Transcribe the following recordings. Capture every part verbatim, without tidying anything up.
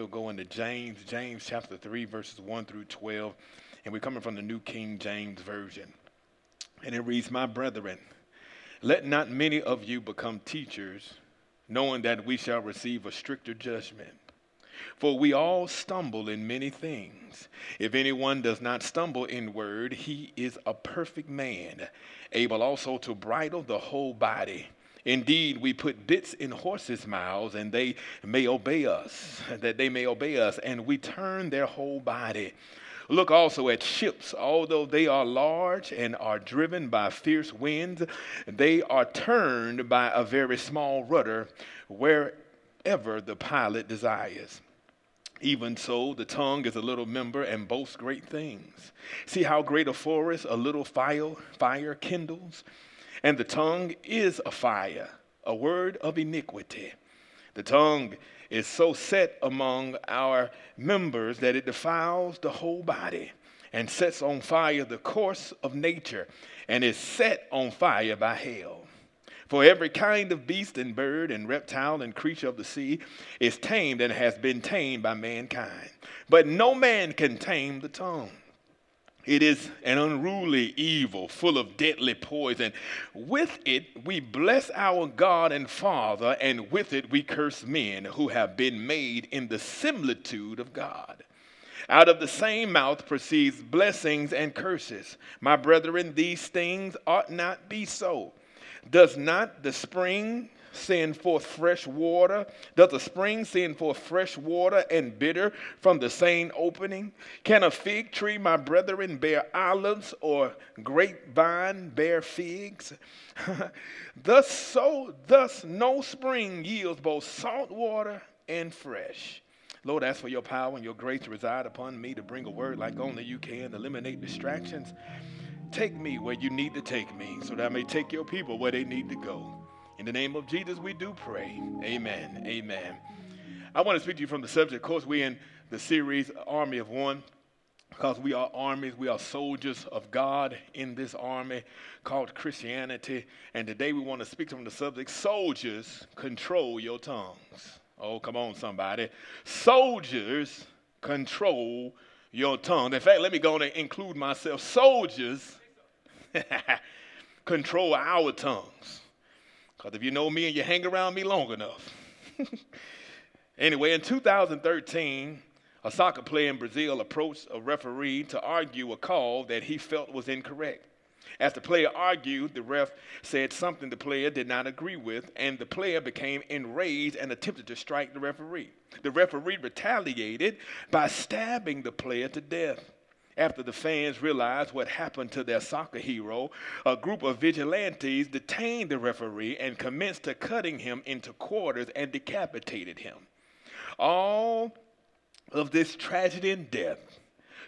we'll go into James, James chapter three, verses one through twelve. And we're coming from the New King James Version. And it reads, "My brethren, let not many of you become teachers, knowing that we shall receive a stricter judgment. For we all stumble in many things. If anyone does not stumble in word, he is a perfect man, able also to bridle the whole body. Indeed, we put bits in horses' mouths, and they may obey us, that they may obey us, and we turn their whole body. Look also at ships, although they are large and are driven by fierce winds, they are turned by a very small rudder, wherever the pilot desires. Even so, the tongue is a little member and boasts great things. See how great a forest a little fire, fire kindles? And the tongue is a fire, a word of iniquity. The tongue is so set among our members that it defiles the whole body and sets on fire the course of nature and is set on fire by hell. For every kind of beast and bird and reptile and creature of the sea is tamed and has been tamed by mankind. But no man can tame the tongue. It is an unruly evil, full of deadly poison. With it we bless our God and Father, and with it we curse men who have been made in the similitude of God. Out of the same mouth proceeds blessings and curses. My brethren, these things ought not be so. Does not the spring send forth fresh water? Does a spring send forth fresh water and bitter from the same opening? Can a fig tree, my brethren, bear olives, or grapevine bear figs? Thus so, thus no spring yields both salt water and fresh. Lord, ask for your power and your grace to reside upon me to bring a word like only you can, eliminate distractions. Take me where you need to take me, so that I may take your people where they need to go. In the name of Jesus, we do pray. Amen. Amen. I want to speak to you from the subject. Of course, we're in the series Army of One, because we are armies. We are soldiers of God in this army called Christianity. And today we want to speak from the subject, soldiers control your tongues. Oh, come on, somebody. Soldiers control your tongue. In fact, let me go on and include myself. Soldiers control our tongues. Because if you know me and you hang around me long enough. Anyway, in two thousand thirteen, a soccer player in Brazil approached a referee to argue a call that he felt was incorrect. As the player argued, the ref said something the player did not agree with, and the player became enraged and attempted to strike the referee. The referee retaliated by stabbing the player to death. After the fans realized what happened to their soccer hero, a group of vigilantes detained the referee and commenced to cutting him into quarters and decapitated him. All of this tragedy and death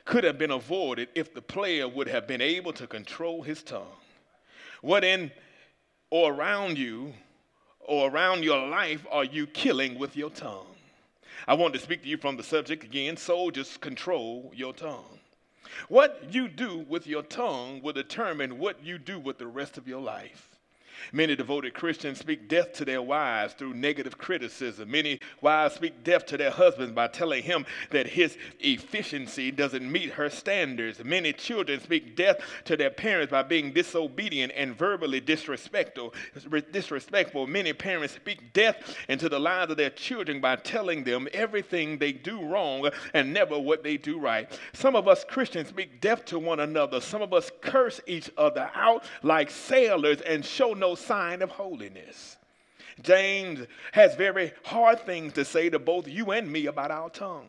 could have been avoided if the player would have been able to control his tongue. What in or around you or around your life are you killing with your tongue? I want to speak to you from the subject again, soldiers control your tongue. What you do with your tongue will determine what you do with the rest of your life. Many devoted Christians speak death to their wives through negative criticism. Many wives speak death to their husbands by telling him that his efficiency doesn't meet her standards. Many children speak death to their parents by being disobedient and verbally disrespectful. disrespectful. Many parents speak death into the lives of their children by telling them everything they do wrong and never what they do right. Some of us Christians speak death to one another. Some of us curse each other out like sailors and show no sign of holiness. James has very hard things to say to both you and me about our tongues.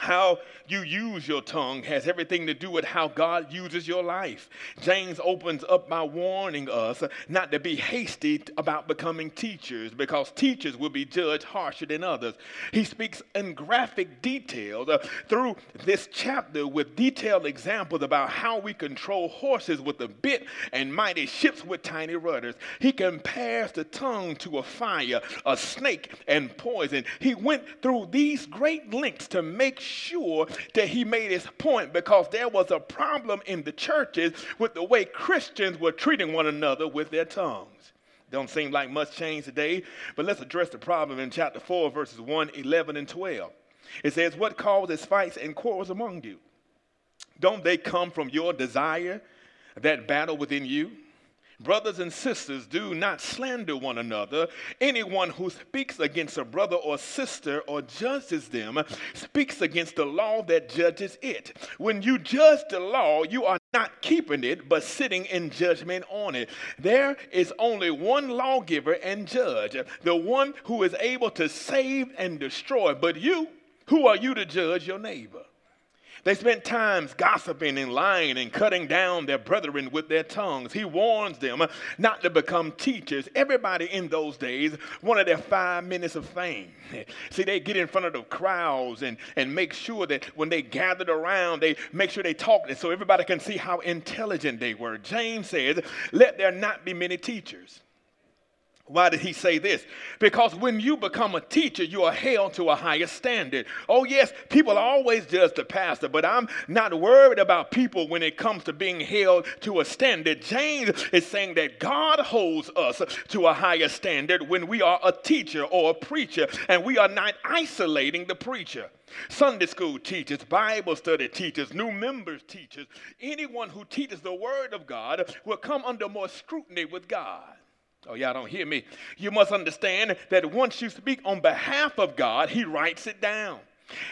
How you use your tongue has everything to do with how God uses your life. James opens up by warning us not to be hasty about becoming teachers, because teachers will be judged harsher than others. He speaks in graphic detail uh, through this chapter with detailed examples about how we control horses with a bit and mighty ships with tiny rudders. He compares the tongue to a fire, a snake, and poison. He went through these great lengths to make sure sure that he made his point, because there was a problem in the churches with the way Christians were treating one another with their tongues. Don't seem like much change today, but let's address the problem in chapter four, verses one, eleven, and twelve. It says, what causes fights and quarrels among you? Don't they come from your desire that battle within you? Brothers and sisters, do not slander one another. Anyone who speaks against a brother or sister or judges them speaks against the law that judges it. When you judge the law, you are not keeping it, but sitting in judgment on it. There is only one lawgiver and judge, the one who is able to save and destroy. But you, who are you to judge your neighbor? They spent times gossiping and lying and cutting down their brethren with their tongues. He warns them not to become teachers. Everybody in those days wanted their five minutes of fame. See, they get in front of the crowds and, and make sure that when they gathered around, they make sure they talked so everybody can see how intelligent they were. James says, let there not be many teachers. Why did he say this? Because when you become a teacher, you are held to a higher standard. Oh, yes, people always judge the pastor, but I'm not worried about people when it comes to being held to a standard. James is saying that God holds us to a higher standard when we are a teacher or a preacher, and we are not isolating the preacher. Sunday school teachers, Bible study teachers, new members teachers, anyone who teaches the word of God will come under more scrutiny with God. Oh, y'all don't hear me. You must understand that once you speak on behalf of God, he writes it down.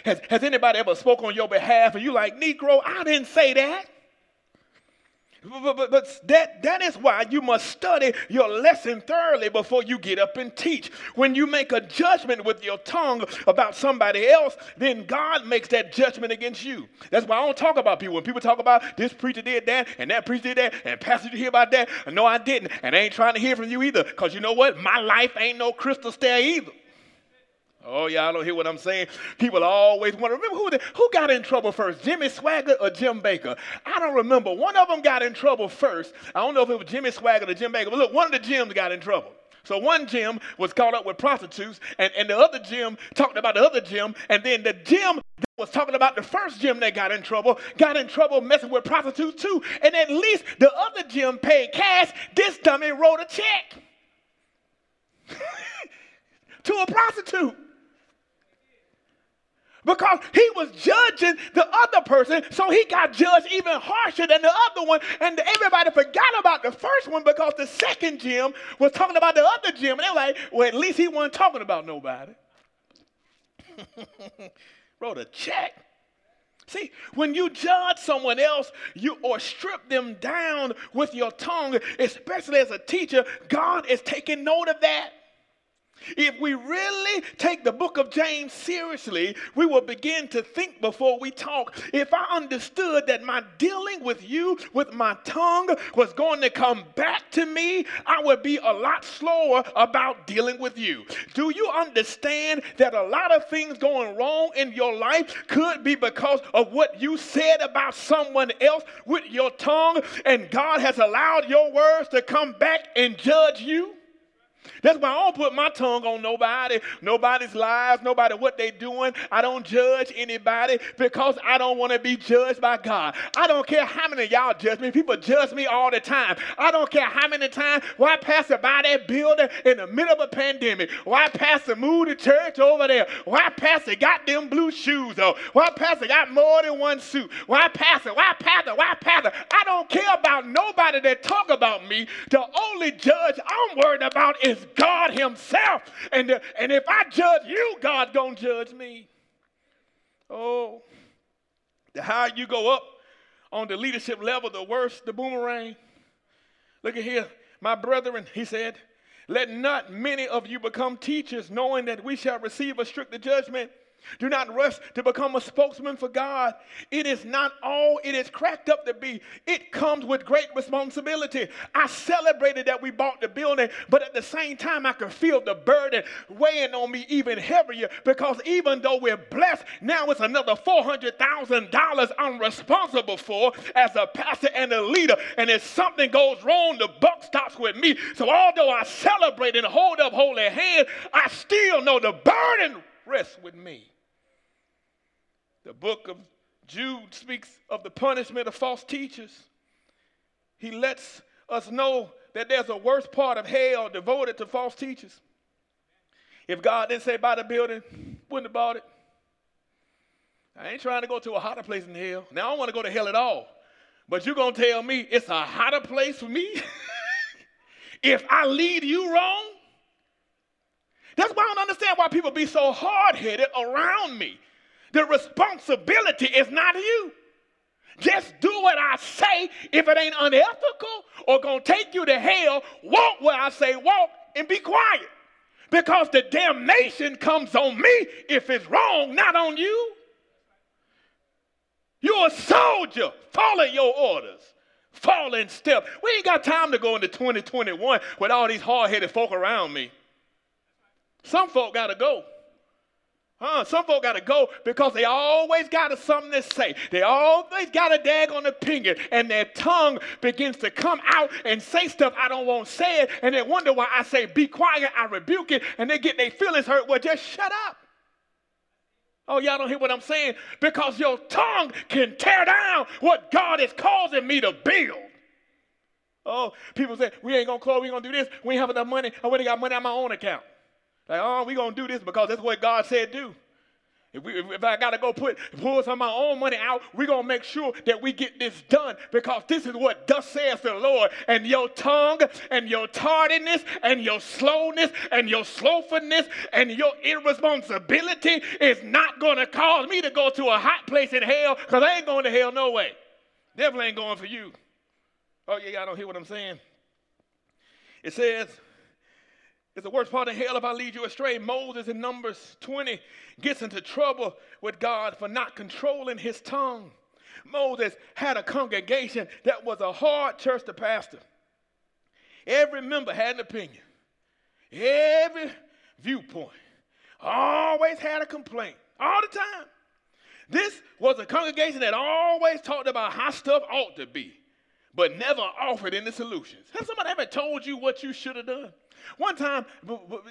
Has, has anybody ever spoke on your behalf and you like, Negro, I didn't say that? But, but, but that, that is why you must study your lesson thoroughly before you get up and teach. When you make a judgment with your tongue about somebody else, then God makes that judgment against you. That's why I don't talk about people. When people talk about this preacher did that and that preacher did that and pastor, you hear about that? No, I didn't. And I ain't trying to hear from you either, because you know what? My life ain't no crystal stair either. Oh, y'all don't hear what I'm saying? People always want to remember who the, who got in trouble first, Jimmy Swaggart or Jim Bakker? I don't remember. One of them got in trouble first. I don't know if it was Jimmy Swaggart or Jim Bakker, but look, one of the Jims got in trouble. So one Jim was caught up with prostitutes, and, and the other Jim talked about the other Jim, and then the Jim that was talking about the first Jim that got in trouble got in trouble messing with prostitutes too, and at least the other Jim paid cash. This dummy wrote a check to a prostitute, because he was judging the other person, so he got judged even harsher than the other one, and everybody forgot about the first one because the second Jim was talking about the other Jim, and they're like, well, at least he wasn't talking about nobody. Wrote a check. See, when you judge someone else, you or strip them down with your tongue, especially as a teacher, God is taking note of that. If we really take the book of James seriously, we will begin to think before we talk. If I understood that my dealing with you with my tongue was going to come back to me, I would be a lot slower about dealing with you. Do you understand that a lot of things going wrong in your life could be because of what you said about someone else with your tongue, and God has allowed your words to come back and judge you? That's why I don't put my tongue on nobody, nobody's lives, nobody what they doing. I don't judge anybody because I don't want to be judged by God. I don't care how many of y'all judge me. People judge me all the time. I don't care how many times. Why pastor by that building in the middle of a pandemic? Why pastor moved the church over there? Why pastor got them blue shoes on? Why pastor got more than one suit? Why pastor? Why pastor? Why pastor? I don't care about nobody that talk about me. The only judge I'm worried about is God himself. And, uh, and if I judge you, God gonna judge me. Oh, the higher you go up on the leadership level, the worse the boomerang. Look at here. My brethren, he said, let not many of you become teachers, knowing that we shall receive a stricter judgment. Do not rush to become a spokesman for God. It is not all it is cracked up to be. It comes with great responsibility. I celebrated that we bought the building, but at the same time, I could feel the burden weighing on me even heavier, because even though we're blessed, now it's another four hundred thousand dollars I'm responsible for as a pastor and a leader. And if something goes wrong, the buck stops with me. So although I celebrate and hold up holy hands, I still know the burden rests with me. The book of Jude speaks of the punishment of false teachers. He lets us know that there's a worse part of hell devoted to false teachers. If God didn't say buy the building, wouldn't have bought it. I ain't trying to go to a hotter place than hell. Now, I don't want to go to hell at all. But you're going to tell me it's a hotter place for me if I lead you wrong? That's why I don't understand why people be so hard-headed around me. The responsibility is not you. Just do what I say. If it ain't unethical or going to take you to hell, walk where I say walk and be quiet. Because the damnation comes on me if it's wrong, not on you. You're a soldier. Follow your orders. Fall in step. We ain't got time to go into twenty twenty-one with all these hard-headed folk around me. Some folk got to go. Huh? Some folk got to go because they always got something to say. They always got a daggone opinion, and their tongue begins to come out and say stuff I don't want said, and they wonder why I say be quiet, I rebuke it, and they get their feelings hurt. Well, just shut up. Oh, y'all don't hear what I'm saying? Because your tongue can tear down what God is causing me to build. Oh, people say, we ain't going to close, we going to do this, we ain't have enough money, I already got money on my own account. Like, oh, we going to do this because that's what God said do. If, we, if I got to go put, pull some of my own money out, we're going to make sure that we get this done because this is what thus says the Lord. And your tongue and your tardiness and your slowness and your slothfulness and your irresponsibility is not going to cause me to go to a hot place in hell because I ain't going to hell no way. Devil ain't going for you. Oh, yeah, y'all don't hear what I'm saying. It says... It's the worst part of hell if I lead you astray. Moses in Numbers twenty gets into trouble with God for not controlling his tongue. Moses had a congregation that was a hard church to pastor. Every member had an opinion. Every viewpoint. Always had a complaint. All the time. This was a congregation that always talked about how stuff ought to be, but never offered any solutions. Has somebody ever told you what you should have done? One time,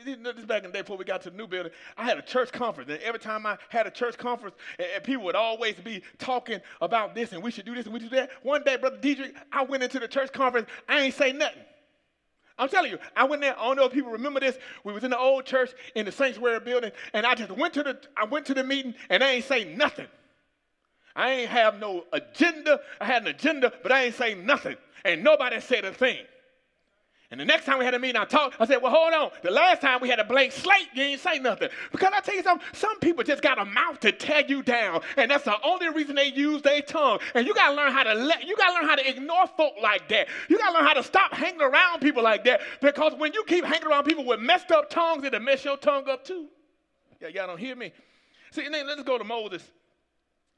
this is back in the day before we got to the new building, I had a church conference. And every time I had a church conference, and people would always be talking about this, and we should do this, and we should do that. One day, Brother Dedrick, I went into the church conference. I ain't say nothing. I'm telling you, I went there. I don't know if people remember this. We was in the old church in the sanctuary building, and I just went to the, I went to the meeting, and I ain't say nothing. I ain't have no agenda. I had an agenda, but I ain't say nothing. And nobody said a thing. And the next time we had a meeting, I talked, I said, well, hold on. The last time we had a blank slate, you ain't say nothing. Because I tell you something, some people just got a mouth to tear you down. And that's the only reason they use their tongue. And you got to learn how to let, you got to learn how to ignore folk like that. You got to learn how to stop hanging around people like that. Because when you keep hanging around people with messed up tongues, it'll mess your tongue up too. Yeah, y'all don't hear me. See, let's go to Moses.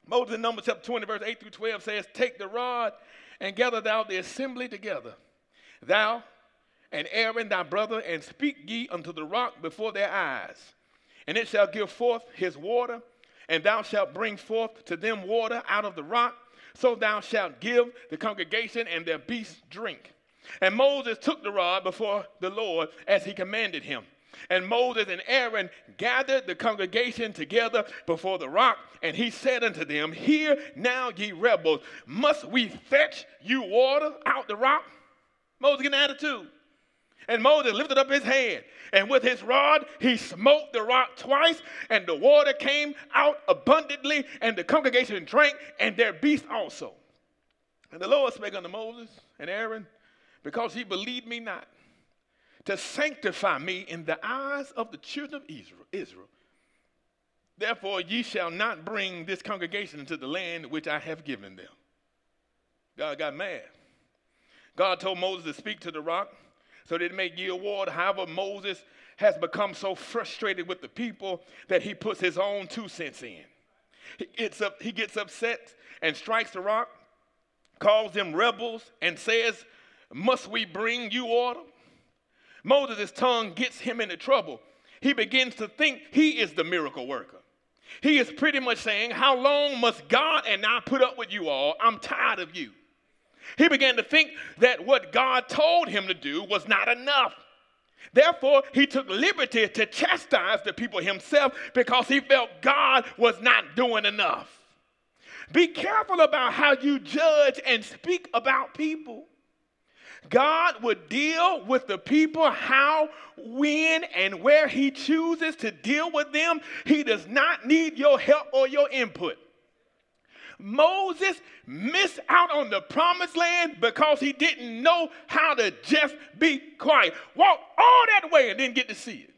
Moses in Numbers chapter twenty, verse eight through twelve says, take the rod and gather thou the assembly together, thou and Aaron thy brother, and speak ye unto the rock before their eyes. And it shall give forth his water, and thou shalt bring forth to them water out of the rock, so thou shalt give the congregation and their beasts drink. And Moses took the rod before the Lord as he commanded him. And Moses and Aaron gathered the congregation together before the rock, and he said unto them, hear now, ye rebels, must we fetch you water out the rock? Moses got an attitude. And Moses lifted up his hand, and with his rod he smote the rock twice, and the water came out abundantly, and the congregation drank, and their beasts also. And the Lord spake unto Moses and Aaron, because ye believed me not, to sanctify me in the eyes of the children of Israel. Israel. Therefore ye shall not bring this congregation into the land which I have given them. God got mad. God told Moses to speak to the rock, so that it may yield water. However, Moses has become so frustrated with the people that he puts his own two cents in. He gets, up, he gets upset and strikes the rock, calls them rebels, and says, must we bring you water? Moses' tongue gets him into trouble. He begins to think he is the miracle worker. He is pretty much saying, how long must God and I put up with you all? I'm tired of you. He began to think that what God told him to do was not enough. Therefore, he took liberty to chastise the people himself because he felt God was not doing enough. Be careful about how you judge and speak about people. God would deal with the people how, when, and where he chooses to deal with them. He does not need your help or your input. Moses missed out on the promised land because he didn't know how to just be quiet. Walked all that way and didn't get to see it.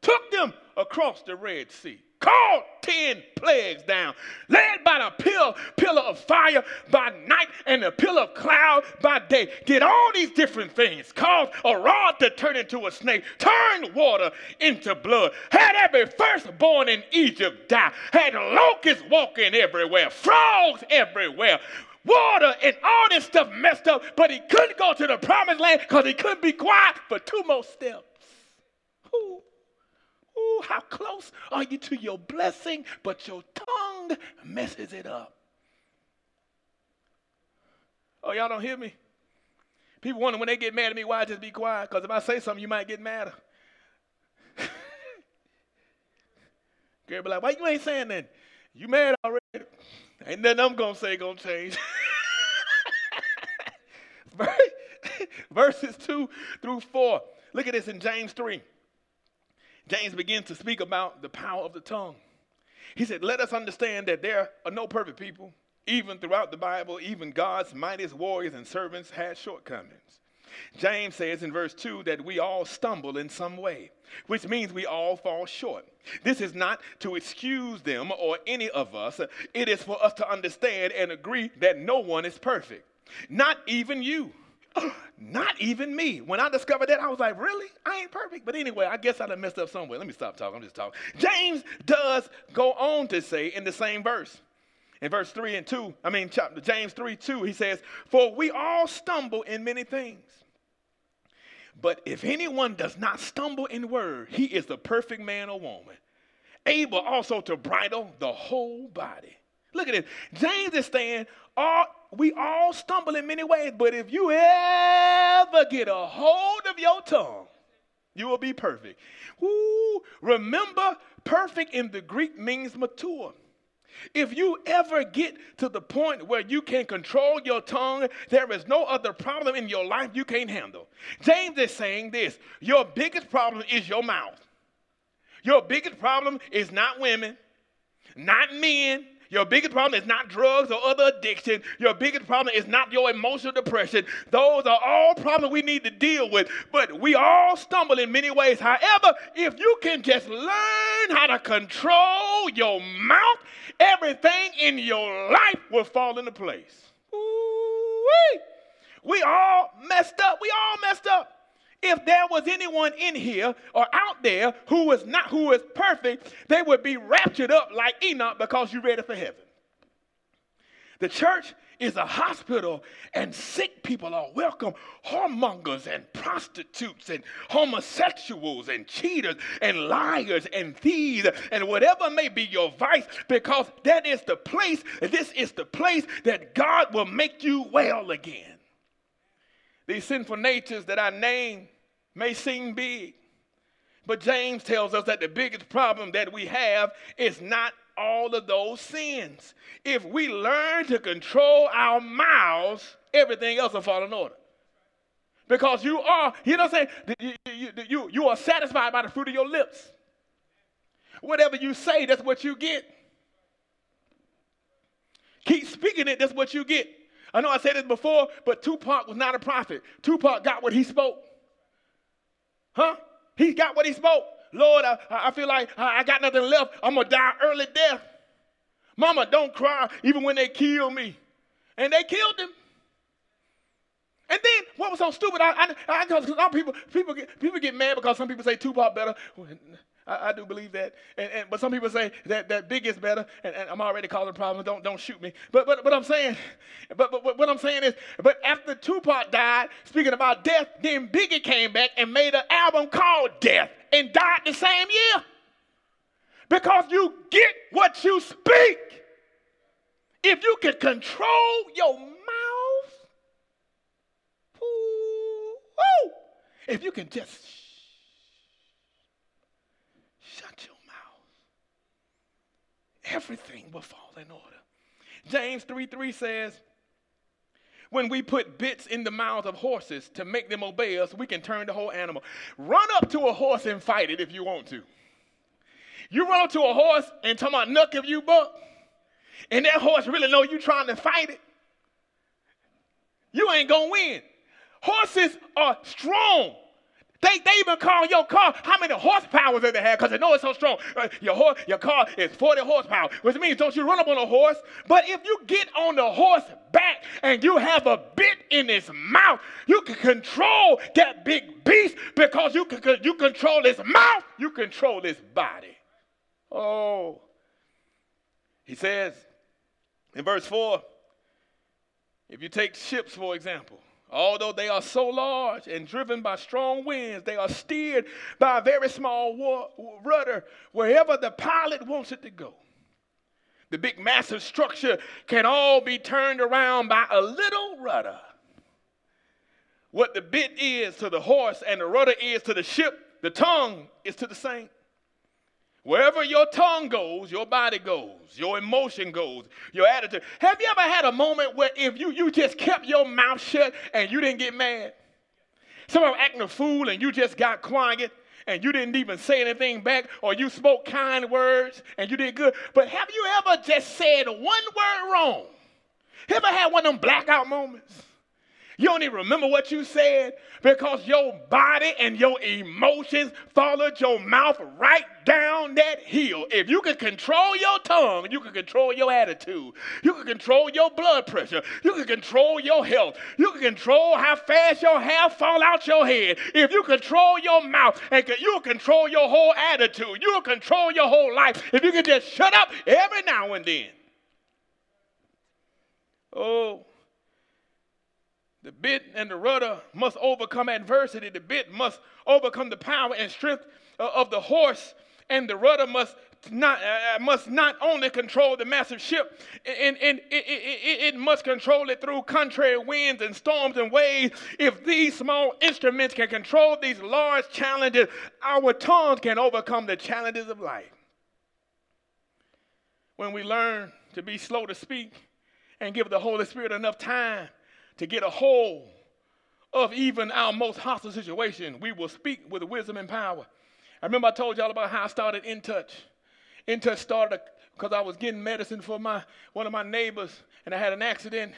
Took them across the Red Sea. Called ten plagues down, led by the pill, pillar of fire by night and the pillar of cloud by day. Did all these different things. Caused a rod to turn into a snake. Turned water into blood. Had every firstborn in Egypt die. Had locusts walking everywhere. Frogs everywhere. Water and all this stuff messed up. But he couldn't go to the promised land because he couldn't be quiet for two more steps. Ooh. Ooh, how close are you to your blessing, but your tongue messes it up. Oh, y'all don't hear me? People wonder when they get mad at me, why I just be quiet? Because if I say something, you might get madder. Girl be like, why you ain't saying nothing? You mad already. Ain't nothing I'm going to say going to change. Verses two through four. Look at this in James three. James begins to speak about the power of the tongue. He said, let us understand that there are no perfect people. Even throughout the Bible, even God's mightiest warriors and servants had shortcomings. James says in verse two that we all stumble in some way, which means we all fall short. This is not to excuse them or any of us. It is for us to understand and agree that no one is perfect. Not even you. Not even me. When I discovered that, I was like, really? I ain't perfect. But anyway, I guess I done messed up somewhere. Let me stop talking. I'm just talking. James does go on to say in the same verse, in verse three and two, I mean, chapter James three, two, he says, for we all stumble in many things. But if anyone does not stumble in word, he is the perfect man or woman, able also to bridle the whole body. Look at this. James is saying, all, we all stumble in many ways, but if you ever get a hold of your tongue, you will be perfect. Ooh, remember, perfect in the Greek means mature. If you ever get to the point where you can control your tongue, there is no other problem in your life you can't handle. James is saying this, your biggest problem is your mouth. Your biggest problem is not women, not men. Your biggest problem is not drugs or other addiction. Your biggest problem is not your emotional depression. Those are all problems we need to deal with. But we all stumble in many ways. However, if you can just learn how to control your mouth, everything in your life will fall into place. Ooh-wee. We all messed up. We all messed up. If there was anyone in here or out there who was not, who is perfect, they would be raptured up like Enoch because you're ready for heaven. The church is a hospital, and sick people are welcome. Whoremongers and prostitutes and homosexuals and cheaters and liars and thieves and whatever may be your vice, because that is the place, this is the place that God will make you well again. These sinful natures that I name may seem big, but James tells us that the biggest problem that we have is not all of those sins. If we learn to control our mouths, everything else will fall in order. Because you are, you know what I'm saying? You, you, you are satisfied by the fruit of your lips. Whatever you say, that's what you get. Keep speaking it, that's what you get. I know I said this before, but Tupac was not a prophet. Tupac got what he spoke. Huh? He got what he spoke. Lord, I, I feel like I got nothing left. I'm going to die early death. Mama, don't cry even when they kill me. And they killed him. And then, what was so stupid? I, I, I people, people, get, people get mad because some people say Tupac better. I, I do believe that. And, and, but some people say that, that Biggie is better. And, and I'm already causing problems. Don't, don't shoot me. But, but, but I'm saying, but, but what I'm saying is, but after Tupac died, speaking about death, then Biggie came back and made an album called Death and died the same year. Because you get what you speak. If you can control your mouth, ooh, ooh, if you can just shut your mouth, everything will fall in order. James three three says, when we put bits in the mouths of horses to make them obey us, we can turn the whole animal. Run up to a horse and fight it if you want to. You run up to a horse and talk about knuck if you buck. and that horse really know you trying to fight it, you ain't going to win. Horses are strong. They, they even call your car how many horsepower that they have because they know it's so strong. Your horse, your car is forty horsepower, which means don't you run up on a horse. But if you get on the horse back and you have a bit in its mouth, you can control that big beast because you can you control its mouth, you control its body. Oh. He says in verse four, if you take ships, for example, although they are so large and driven by strong winds, they are steered by a very small war, rudder wherever the pilot wants it to go. The big massive structure can all be turned around by a little rudder. What the bit is to the horse and the rudder is to the ship, the tongue is to the saint. Wherever your tongue goes, your body goes, your emotion goes, your attitude. Have you ever had a moment where if you, you just kept your mouth shut and you didn't get mad? Someone acting a fool and you just got quiet and you didn't even say anything back, or you spoke kind words and you did good. But have you ever just said one word wrong? Have you ever had one of them blackout moments? You don't even remember what you said because your body and your emotions followed your mouth right down that hill. If you can control your tongue, you can control your attitude. You can control your blood pressure. You can control your health. You can control how fast your hair fall out your head. If you control your mouth, and you'll control your whole attitude. You'll control your whole life. If you can just shut up every now and then. Oh. The bit and the rudder must overcome adversity. The bit must overcome the power and strength of the horse, and the rudder must not uh, must not only control the massive ship, and, and it, it, it must control it through contrary winds and storms and waves. If these small instruments can control these large challenges, our tongues can overcome the challenges of life. When we learn to be slow to speak and give the Holy Spirit enough time to get a hold of even our most hostile situation, we will speak with wisdom and power. I remember I told y'all about how I started InTouch. InTouch started because I was getting medicine for my one of my neighbors, and I had an accident,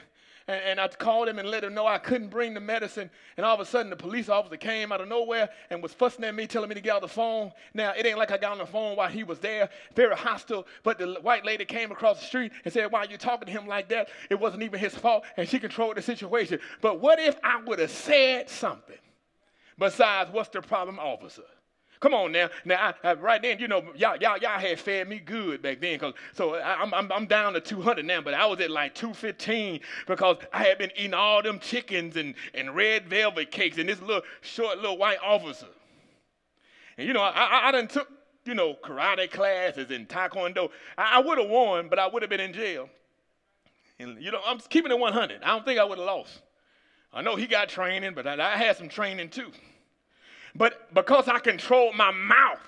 and, and I called him and let him know I couldn't bring the medicine, and all of a sudden the police officer came out of nowhere and was fussing at me, telling me to get on the phone. Now, it ain't like I got on the phone while he was there, very hostile, but the white lady came across the street and said, why are you talking to him like that? It wasn't even his fault, and she controlled the situation. But what if I would have said something besides, what's the problem, officer? Come on now. Now, I, I, right then, you know, y'all, y'all, y'all had fed me good back then. Cause, so I, I'm, I'm, I'm down to two hundred now, but I was at like two fifteen because I had been eating all them chickens and, and red velvet cakes and this little short little white officer. And, you know, I, I, I done took, you know, karate classes and taekwondo. I, I would have won, but I would have been in jail. And, you know, I'm keeping it one hundred. I don't think I would have lost. I know he got training, but I, I had some training too. But because I controlled my mouth,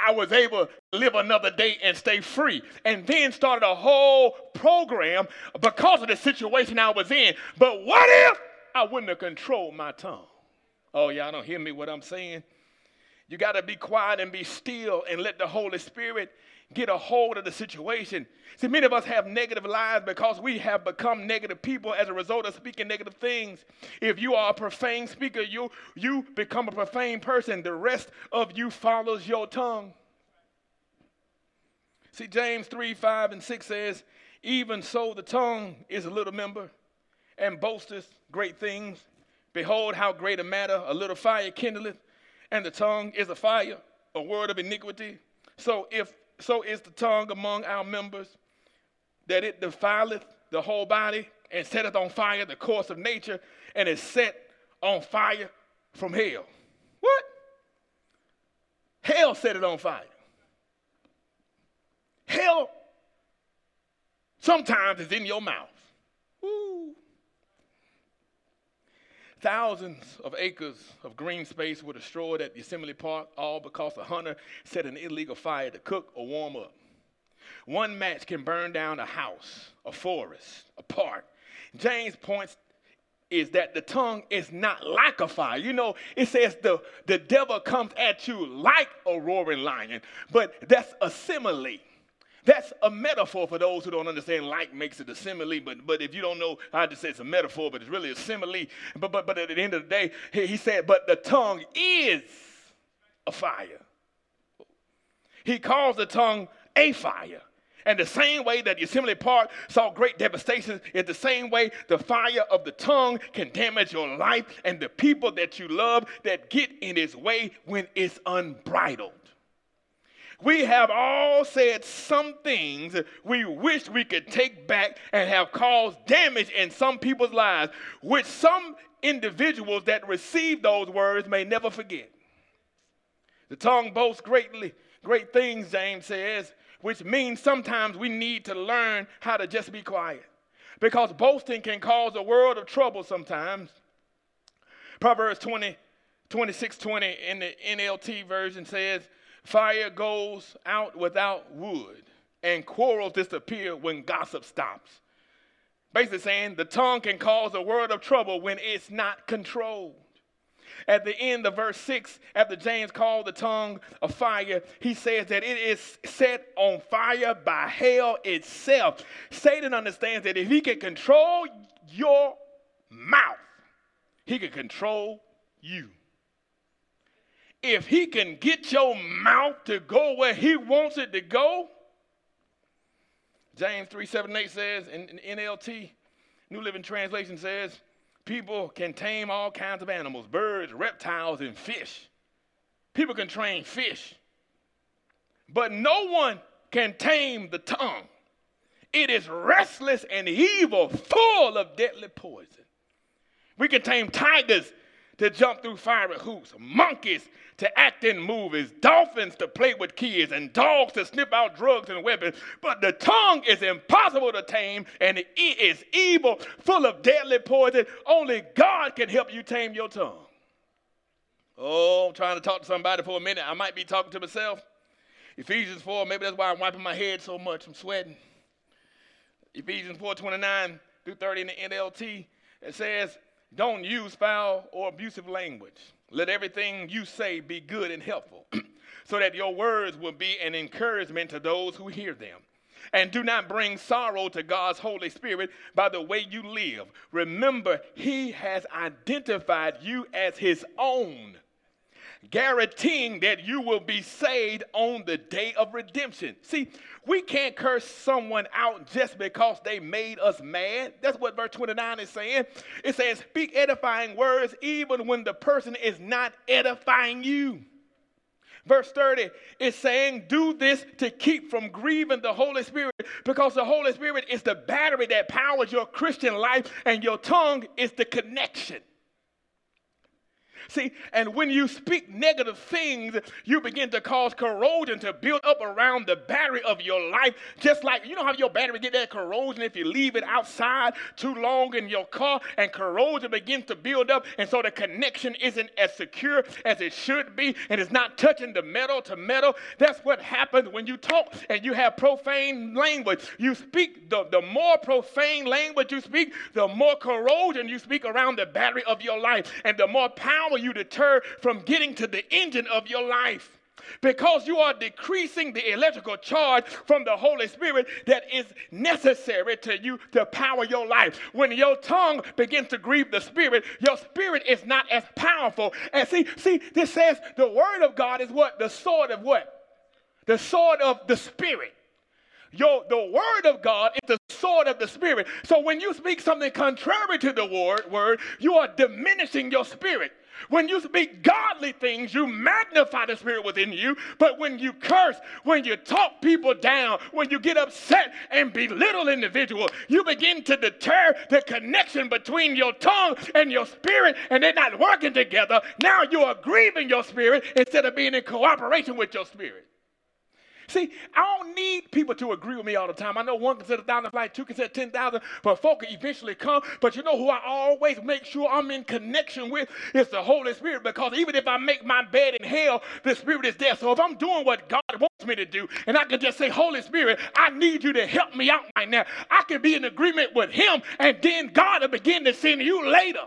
I was able to live another day and stay free. And then started a whole program because of the situation I was in. But what if I wouldn't have controlled my tongue? Oh, y'all don't hear me what I'm saying? You got to be quiet and be still and let the Holy Spirit get a hold of the situation. See, many of us have negative lives because we have become negative people as a result of speaking negative things. If you are a profane speaker, you you become a profane person. The rest of you follows your tongue. See, James three, five, and six says, even so the tongue is a little member and boasteth great things. Behold how great a matter a little fire kindleth, and the tongue is a fire, a word of iniquity. So if So is the tongue among our members, that it defileth the whole body and setteth on fire the course of nature, and is set on fire from hell. What? Hell set it on fire. Hell sometimes is in your mouth. Woo. Thousands of acres of green space were destroyed at Yosemite Park, all because a hunter set an illegal fire to cook or warm up. One match can burn down a house, a forest, a park. James' point is that the tongue is not like a fire. You know, it says the, the devil comes at you like a roaring lion, but that's a simile. That's a metaphor for those who don't understand. Like makes it a simile, but but if you don't know, I just say it's a metaphor, but it's really a simile. But but but at the end of the day, he, he said, but the tongue is a fire. He calls the tongue a fire. And the same way that Yosemite Park saw great devastation is the same way the fire of the tongue can damage your life and the people that you love that get in its way when it's unbridled. We have all said some things we wish we could take back and have caused damage in some people's lives, which some individuals that receive those words may never forget. The tongue boasts greatly, great things, James says, which means sometimes we need to learn how to just be quiet, because boasting can cause a world of trouble sometimes. Proverbs twenty, twenty-six, twenty in the N L T version says, fire goes out without wood, and quarrels disappear when gossip stops. Basically saying the tongue can cause a world of trouble when it's not controlled. At the end of verse six, after James called the tongue a fire, he says that it is set on fire by hell itself. Satan understands that if he can control your mouth, he can control you. If he can get your mouth to go where he wants it to go, James three, seven, eight says, in N L T, New Living Translation says, people can tame all kinds of animals, birds, reptiles, and fish. People can train fish. But no one can tame the tongue. It is restless and evil, full of deadly poison. We can tame tigers to jump through fiery hoops, monkeys to act in movies, dolphins to play with kids, and dogs to sniff out drugs and weapons. But the tongue is impossible to tame, and it is evil, full of deadly poison. Only God can help you tame your tongue. Oh, I'm trying to talk to somebody for a minute. I might be talking to myself. Ephesians four, maybe that's why I'm wiping my head so much. I'm sweating. Ephesians four, twenty-nine through thirty in the N L T, it says, don't use foul or abusive language. Let everything you say be good and helpful, so that your words will be an encouragement to those who hear them. And do not bring sorrow to God's Holy Spirit by the way you live. Remember, he has identified you as his own, guaranteeing that you will be saved on the day of redemption. See, we can't curse someone out just because they made us mad. That's what verse twenty-nine is saying. It says, speak edifying words even when the person is not edifying you. Verse thirty is saying, do this to keep from grieving the Holy Spirit, because the Holy Spirit is the battery that powers your Christian life, and your tongue is the connection. See, and when you speak negative things, you begin to cause corrosion to build up around the battery of your life. Just like, you know how your battery get that corrosion if you leave it outside too long in your car, and corrosion begins to build up, and so the connection isn't as secure as it should be, and it's not touching the metal to metal. That's what happens when you talk and you have profane language. You speak, the, the more profane language you speak, the more corrosion you speak around the battery of your life, and the more power you deter from getting to the engine of your life, because you are decreasing the electrical charge from the Holy Spirit that is necessary to you to power your life. When your tongue begins to grieve the Spirit, your spirit is not as powerful. And see, see, this says the word of God is what? The sword of what? The sword of the Spirit. Your, the word of God is the sword of the Spirit. So when you speak something contrary to the word, word, you are diminishing your spirit. When you speak godly things, you magnify the Spirit within you. But when you curse, when you talk people down, when you get upset and belittle individuals, you begin to deter the connection between your tongue and your spirit, and they're not working together. Now you are grieving your spirit instead of being in cooperation with your spirit. See, I don't need people to agree with me all the time. I know one can set a thousand flight, two can set ten thousand, but folk can eventually come. But you know who I always make sure I'm in connection with? It's the Holy Spirit, because even if I make my bed in hell, the Spirit is there. So if I'm doing what God wants me to do, and I can just say, Holy Spirit, I need you to help me out right now. I can be in agreement with him, and then God will begin to send you later.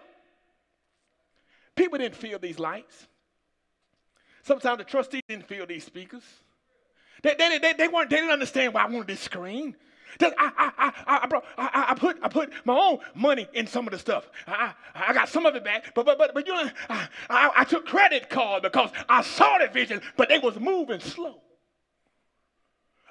People didn't feel these lights. Sometimes the trustees didn't feel these speakers. They, they, they, they weren't. They didn't understand why I wanted this screen. I, I, I, I, bro, I, I put I put my own money in some of the stuff. I, I, I got some of it back, but but but, but you know, I, I, I took credit card because I saw the vision, but they was moving slow.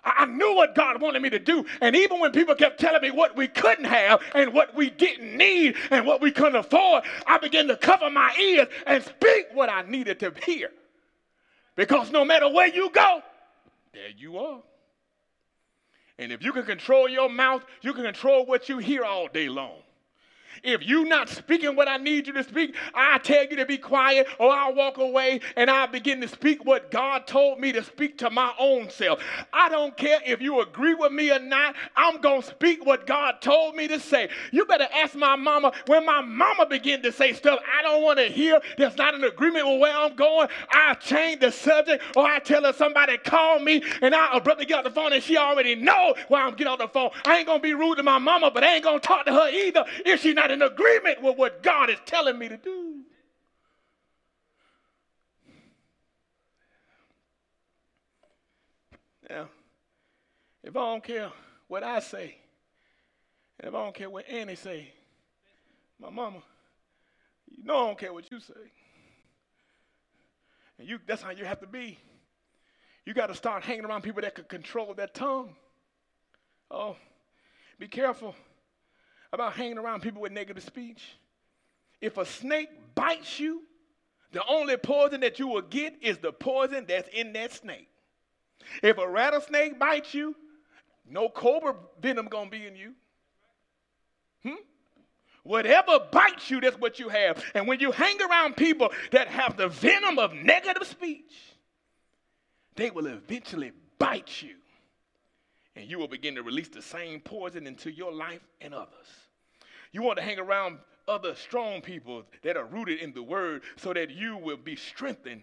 I, I knew what God wanted me to do, and even when people kept telling me what we couldn't have and what we didn't need and what we couldn't afford, I began to cover my ears and speak what I needed to hear, because no matter where you go, there you are. And if you can control your mouth, you can control what you hear all day long. If you're not speaking what I need you to speak, I tell you to be quiet, or I'll walk away and I'll begin to speak what God told me to speak to my own self. I don't care if you agree with me or not. I'm going to speak what God told me to say. You better ask my mama. When my mama began to say stuff I don't want to hear, that's not in agreement with where I'm going, I change the subject, or I tell her somebody call me and I abruptly get off the phone and she already know why I'm getting off the phone. I ain't going to be rude to my mama, but I ain't going to talk to her either if she's not in agreement with what God is telling me to do. Now, if I don't care what I say, and if I don't care what Annie say, my mama, you know I don't care what you say. And you, that's how you have to be. You got to start hanging around people that can control their tongue. Oh, be careful about hanging around people with negative speech. If a snake bites you, the only poison that you will get is the poison that's in that snake. If a rattlesnake bites you, no cobra venom gonna be in you. Hmm? Whatever bites you, that's what you have. And when you hang around people that have the venom of negative speech, they will eventually bite you. And you will begin to release the same poison into your life and others. You want to hang around other strong people that are rooted in the word so that you will be strengthened.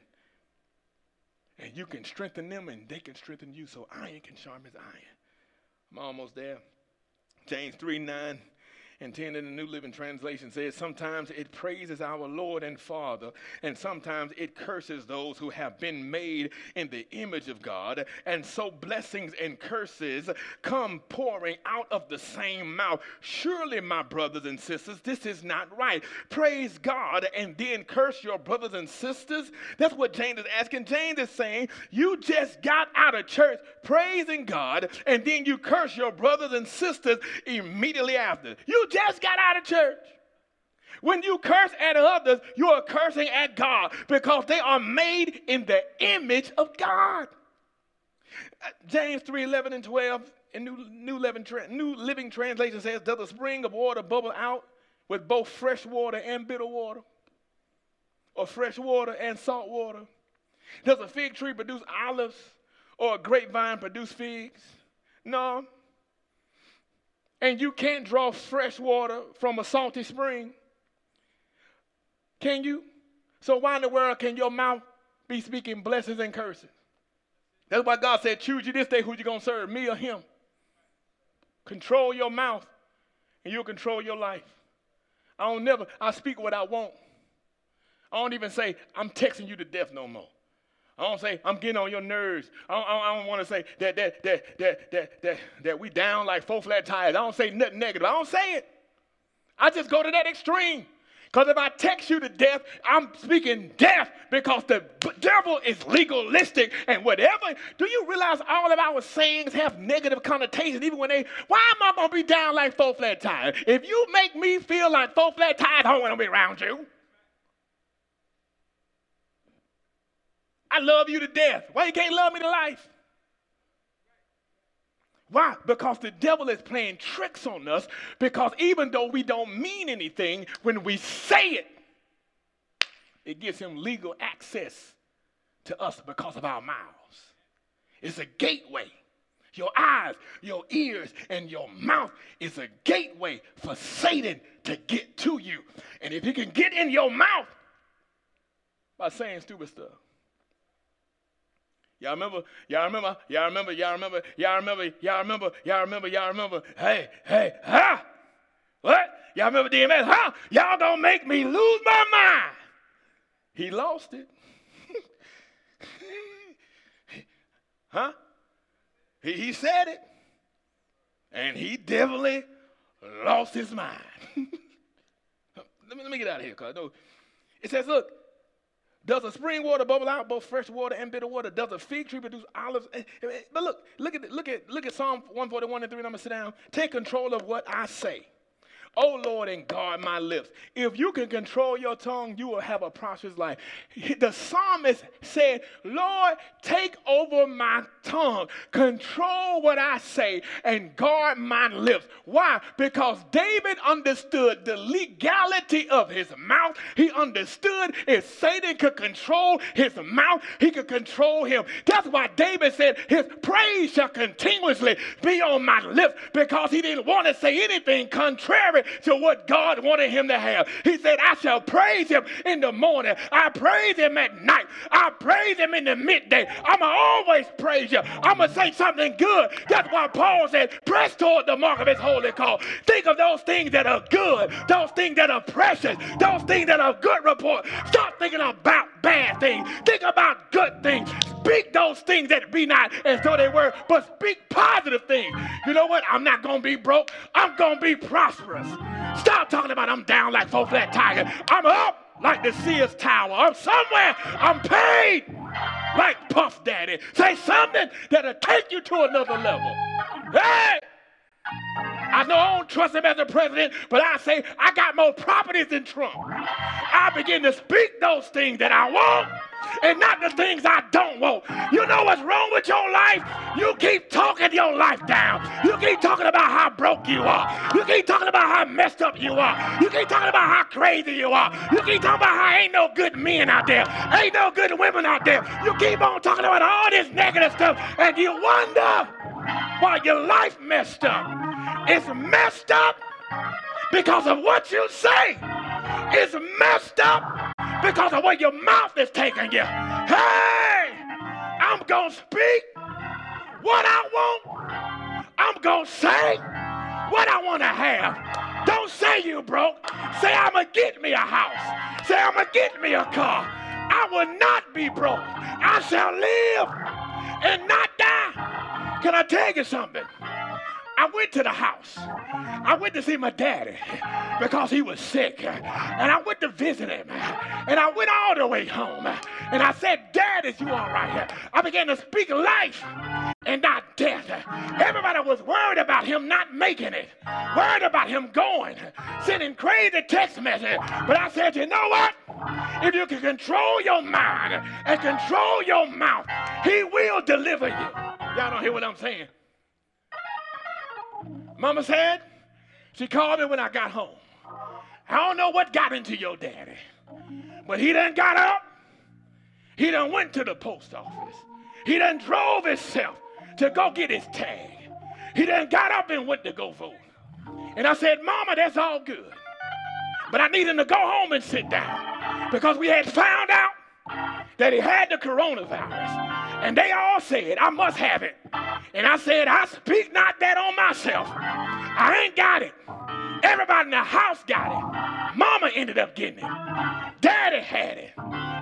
And you can strengthen them and they can strengthen you, so iron can sharpen iron. I'm almost there. James three, nine and ten in the New Living Translation says, sometimes it praises our Lord and Father, and sometimes it curses those who have been made in the image of God. And so blessings and curses come pouring out of the same mouth. Surely, my brothers and sisters, this is not right. Praise God and then curse your brothers and sisters. That's what James is asking. James is saying, you just got out of church praising God, and then you curse your brothers and sisters immediately after. You You just got out of church. When you curse at others, you are cursing at God, because they are made in the image of God. James three, eleven and twelve in New, New, Living, New Living Translation says, does a spring of water bubble out with both fresh water and bitter water? Or fresh water and salt water? Does a fig tree produce olives or a grapevine produce figs? No. And you can't draw fresh water from a salty spring, can you? So why in the world can your mouth be speaking blessings and curses? That's why God said, choose you this day who you're going to serve, me or him. Control your mouth, and you'll control your life. I don't never, I speak what I want. I don't even say, I'm texting you to death no more. I don't say, I'm getting on your nerves. I don't, I don't, don't want to say that that, that, that, that, that, that we down like four flat tires. I don't say nothing negative. I don't say it. I just go to that extreme. Because if I text you to death, I'm speaking death, because the devil is legalistic. And whatever, do you realize all of our sayings have negative connotations, even when they, why am I going to be down like four flat tires? If you make me feel like four flat tires, I don't want to be around you. I love you to death. Why you can't love me to life? Why? Because the devil is playing tricks on us, because even though we don't mean anything, when we say it, it gives him legal access to us because of our mouths. It's a gateway. Your eyes, your ears, and your mouth is a gateway for Satan to get to you. And if he can get in your mouth by saying stupid stuff, Y'all remember, y'all remember, y'all remember, y'all remember, y'all remember, y'all remember, y'all remember, y'all remember, hey, hey, huh? What? Y'all remember D M S, huh? Y'all don't make me lose my mind. He lost it. Huh? He, he said it. And he definitely lost his mind. let, me, let me get out of here, cuz. No. It says, look, does a spring water bubble out both fresh water and bitter water? Does a fig tree produce olives? But look, look at look at look at Psalm one forty-one and three. I'm gonna sit down. Take control of what I say. Oh, Lord, and guard my lips. If you can control your tongue, you will have a prosperous life. The psalmist said, Lord, take over my tongue. Control what I say and guard my lips. Why? Because David understood the legality of his mouth. He understood if Satan could control his mouth, he could control him. That's why David said his praise shall continuously be on my lips, because he didn't want to say anything contrary to what God wanted him to have. He said, I shall praise him in the morning. I praise him at night. I praise him in the midday. I'm going to always praise you. I'm going to say something good. That's why Paul said, press toward the mark of his holy call. Think of those things that are good, those things that are precious, those things that are good report. Stop thinking about bad things. Think about good things. Speak those things that be not as though they were, but speak positive things. You know what? I'm not going to be broke. I'm going to be prosperous. Stop talking about I'm down like four flat tiger. I'm up like the Sears Tower. I'm somewhere. I'm paid like Puff Daddy. Say something that'll take you to another level. Hey! I know I don't trust him as a president, but I say I got more properties than Trump. I begin to speak those things that I want and not the things I don't want. You know what's wrong with your life? You keep talking your life down. You keep talking about how broke you are. You keep talking about how messed up you are. You keep talking about how crazy you are. You keep talking about how ain't no good men out there. Ain't no good women out there. You keep on talking about all this negative stuff, and you wonder why your life messed up. It's messed up because of what you say. It's messed up because of where your mouth is taking you. Hey, I'm going to speak what I want. I'm going to say what I want to have. Don't say you broke. Say, I'm going to get me a house. Say, I'm going to get me a car. I will not be broke. I shall live and not die. Can I tell you something? I went to the house. I went to see my daddy because he was sick. And I went to visit him. And I went all the way home. And I said, Dad, is you all right? I began to speak life and not death. Everybody was worried about him not making it. Worried about him going. Sending crazy text messages. But I said, you know what? If you can control your mind and control your mouth, he will deliver you. Y'all don't hear what I'm saying. Mama said, she called me when I got home. I don't know what got into your daddy, but he done got up. He done went to the post office. He done drove himself to go get his tag. He done got up and went to go vote. And I said, Mama, that's all good. But I need him to go home and sit down, because we had found out that he had the coronavirus. And they all said, I must have it. And I said, I speak not that on myself. I ain't got it. Everybody in the house got it. Mama ended up getting it. Daddy had it.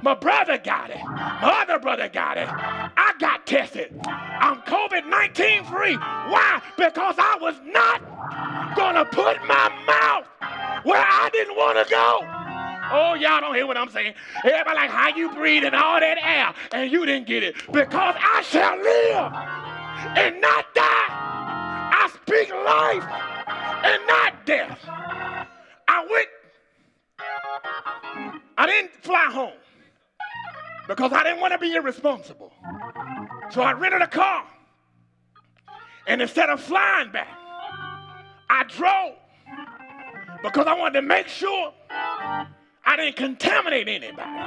My brother got it. My other brother got it. I got tested. I'm COVID nineteen free. Why? Because I was not going to put my mouth where I didn't want to go. Oh, y'all don't hear what I'm saying. Everybody like how you breathe and all that air, and you didn't get it. Because I shall live and not die. I speak life and not death. I went, I didn't fly home because I didn't want to be irresponsible. So I rented a car. And instead of flying back, I drove because I wanted to make sure I didn't contaminate anybody,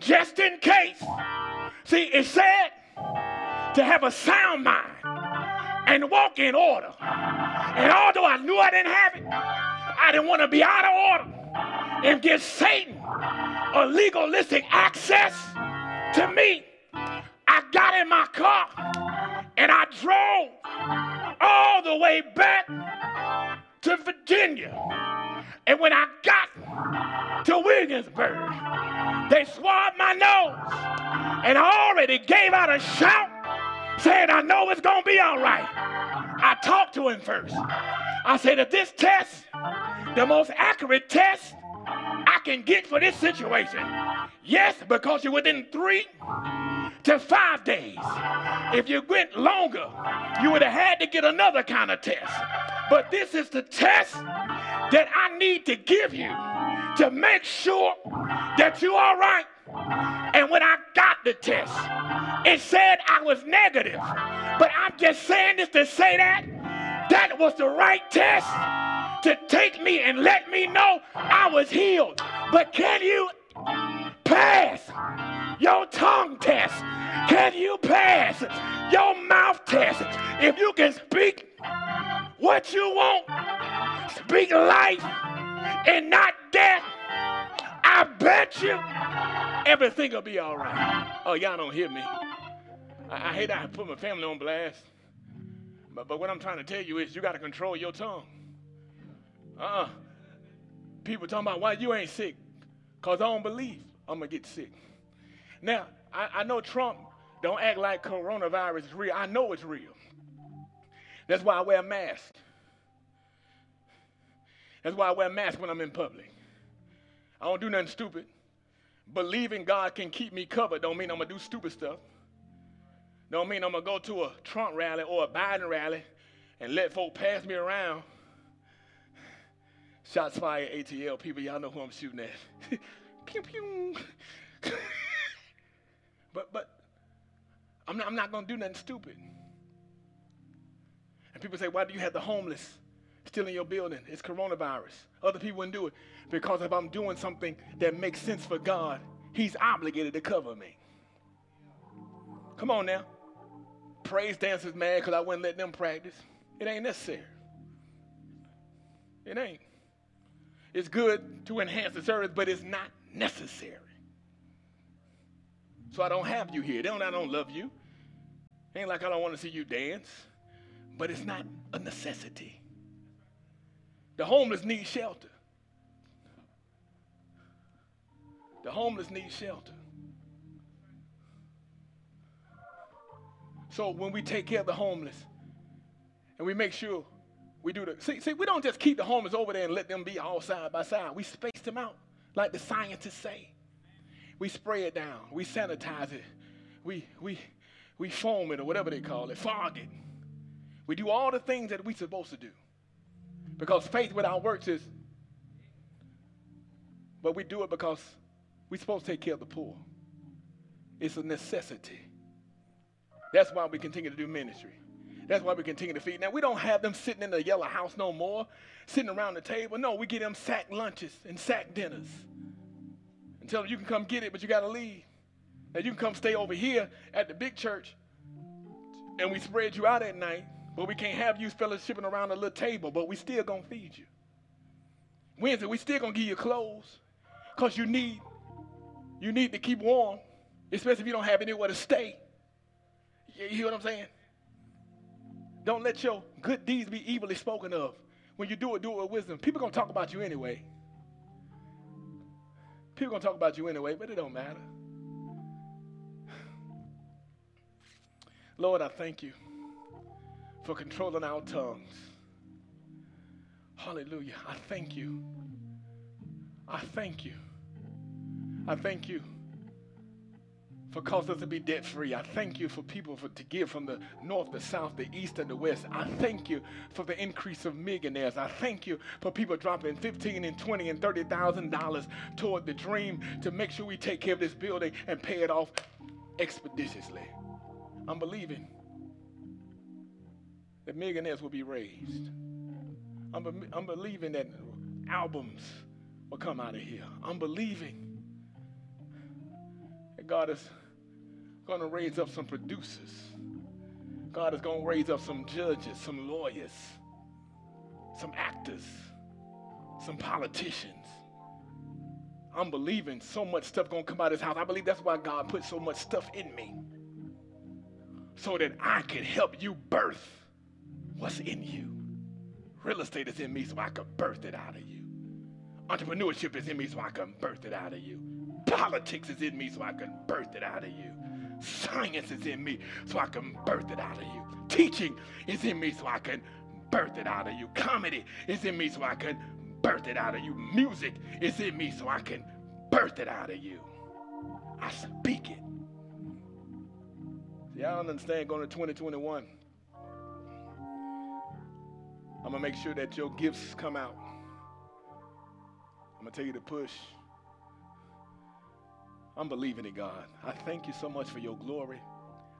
just in case. See, it said to have a sound mind and walk in order. And although I knew I didn't have it, I didn't want to be out of order and give Satan a legalistic access to me. I got in my car and I drove all the way back to Virginia. And when I got to Williamsburg, they swabbed my nose, and I already gave out a shout saying, I know it's going to be all right. I talked to him first. I said, if this test, the most accurate test I can get for this situation, yes, because you're within three to five days. If you went longer, you would have had to get another kind of test. But this is the test that I need to give you to make sure that you're all right. And when I got the test, it said I was negative. But I'm just saying this to say that that was the right test to take me and let me know I was healed. But can you pass your tongue test? Can you pass your mouth test? If you can speak what you want, speak life and not death, I bet you everything will be all right. Oh, y'all don't hear me. I, I hate I put my family on blast. But, but what I'm trying to tell you is you got to control your tongue. Uh-uh. People talking about why you ain't sick. Because I don't believe I'm going to get sick. Now, I, I know Trump don't act like coronavirus is real. I know it's real. That's why I wear a mask. That's why I wear a mask when I'm in public. I don't do nothing stupid. Believing God can keep me covered don't mean I'm going to do stupid stuff. Don't mean I'm going to go to a Trump rally or a Biden rally and let folk pass me around. Shots fired, A T L people, y'all know who I'm shooting at. Pew, pew. but but I'm not, I'm not going to do nothing stupid. And people say, why do you have the homeless still in your building? It's coronavirus. Other people wouldn't do it. Because if I'm doing something that makes sense for God, he's obligated to cover me. Come on now. Praise dancers mad because I wouldn't let them practice. It ain't necessary. It ain't. It's good to enhance the service, but it's not necessary. So I don't have you here. They don't, I don't love you. Ain't like I don't want to see you dance, but it's not a necessity. The homeless need shelter. The homeless need shelter. So when we take care of the homeless and we make sure we do the, see, see, we don't just keep the homeless over there and let them be all side by side. We space them out like the scientists say. We spray it down. We sanitize it. We, we, we foam it or whatever they call it, fog it. We do all the things that we're supposed to do. Because faith without works is, but we do it because we're supposed to take care of the poor. It's a necessity. That's why we continue to do ministry. That's why we continue to feed. Now, we don't have them sitting in the yellow house no more, sitting around the table. No, we get them sack lunches and sack dinners and tell them you can come get it, but you got to leave. Now, you can come stay over here at the big church, and we spread you out at night, but we can't have you fellowshipping around a little table, but we still going to feed you. Wednesday, we still going to give you clothes because you need, you need to keep warm, especially if you don't have anywhere to stay. You hear what I'm saying? Don't let your good deeds be evilly spoken of. When you do it, do it with wisdom. People going to talk about you anyway. People going to talk about you anyway, but it don't matter. Lord, I thank you for controlling our tongues. Hallelujah. I thank you. I thank you. I thank you for causing us to be debt-free. I thank you for people for, to give from the north, the south, the east, and the west. I thank you for the increase of millionaires. I thank you for people dropping fifteen and twenty and thirty thousand dollars toward the dream to make sure we take care of this building and pay it off expeditiously. I'm believing that millionaires will be raised. I'm, be- I'm believing that albums will come out of here. I'm believing that God is going to raise up some producers. God is going to raise up some judges, some lawyers, some actors, some politicians. I'm believing so much stuff going to come out of this house. I believe that's why God put so much stuff in me, so that I could help you birth what's in you. Real estate is in me so I could birth it out of you. Entrepreneurship is in me so I can birth it out of you. Politics is in me so I can birth it out of you. Science is in me so I can birth it out of you. Teaching is in me so I can birth it out of you. Comedy is in me so I can birth it out of you. Music is in me so I can birth it out of you. I speak it. See, I don't understand going to twenty twenty-one. I'm going to make sure that your gifts come out. I'm going to tell you to push. I'm believing in God. I thank you so much for your glory.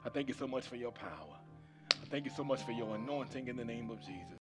I thank you so much for your power. I thank you so much for your anointing in the name of Jesus.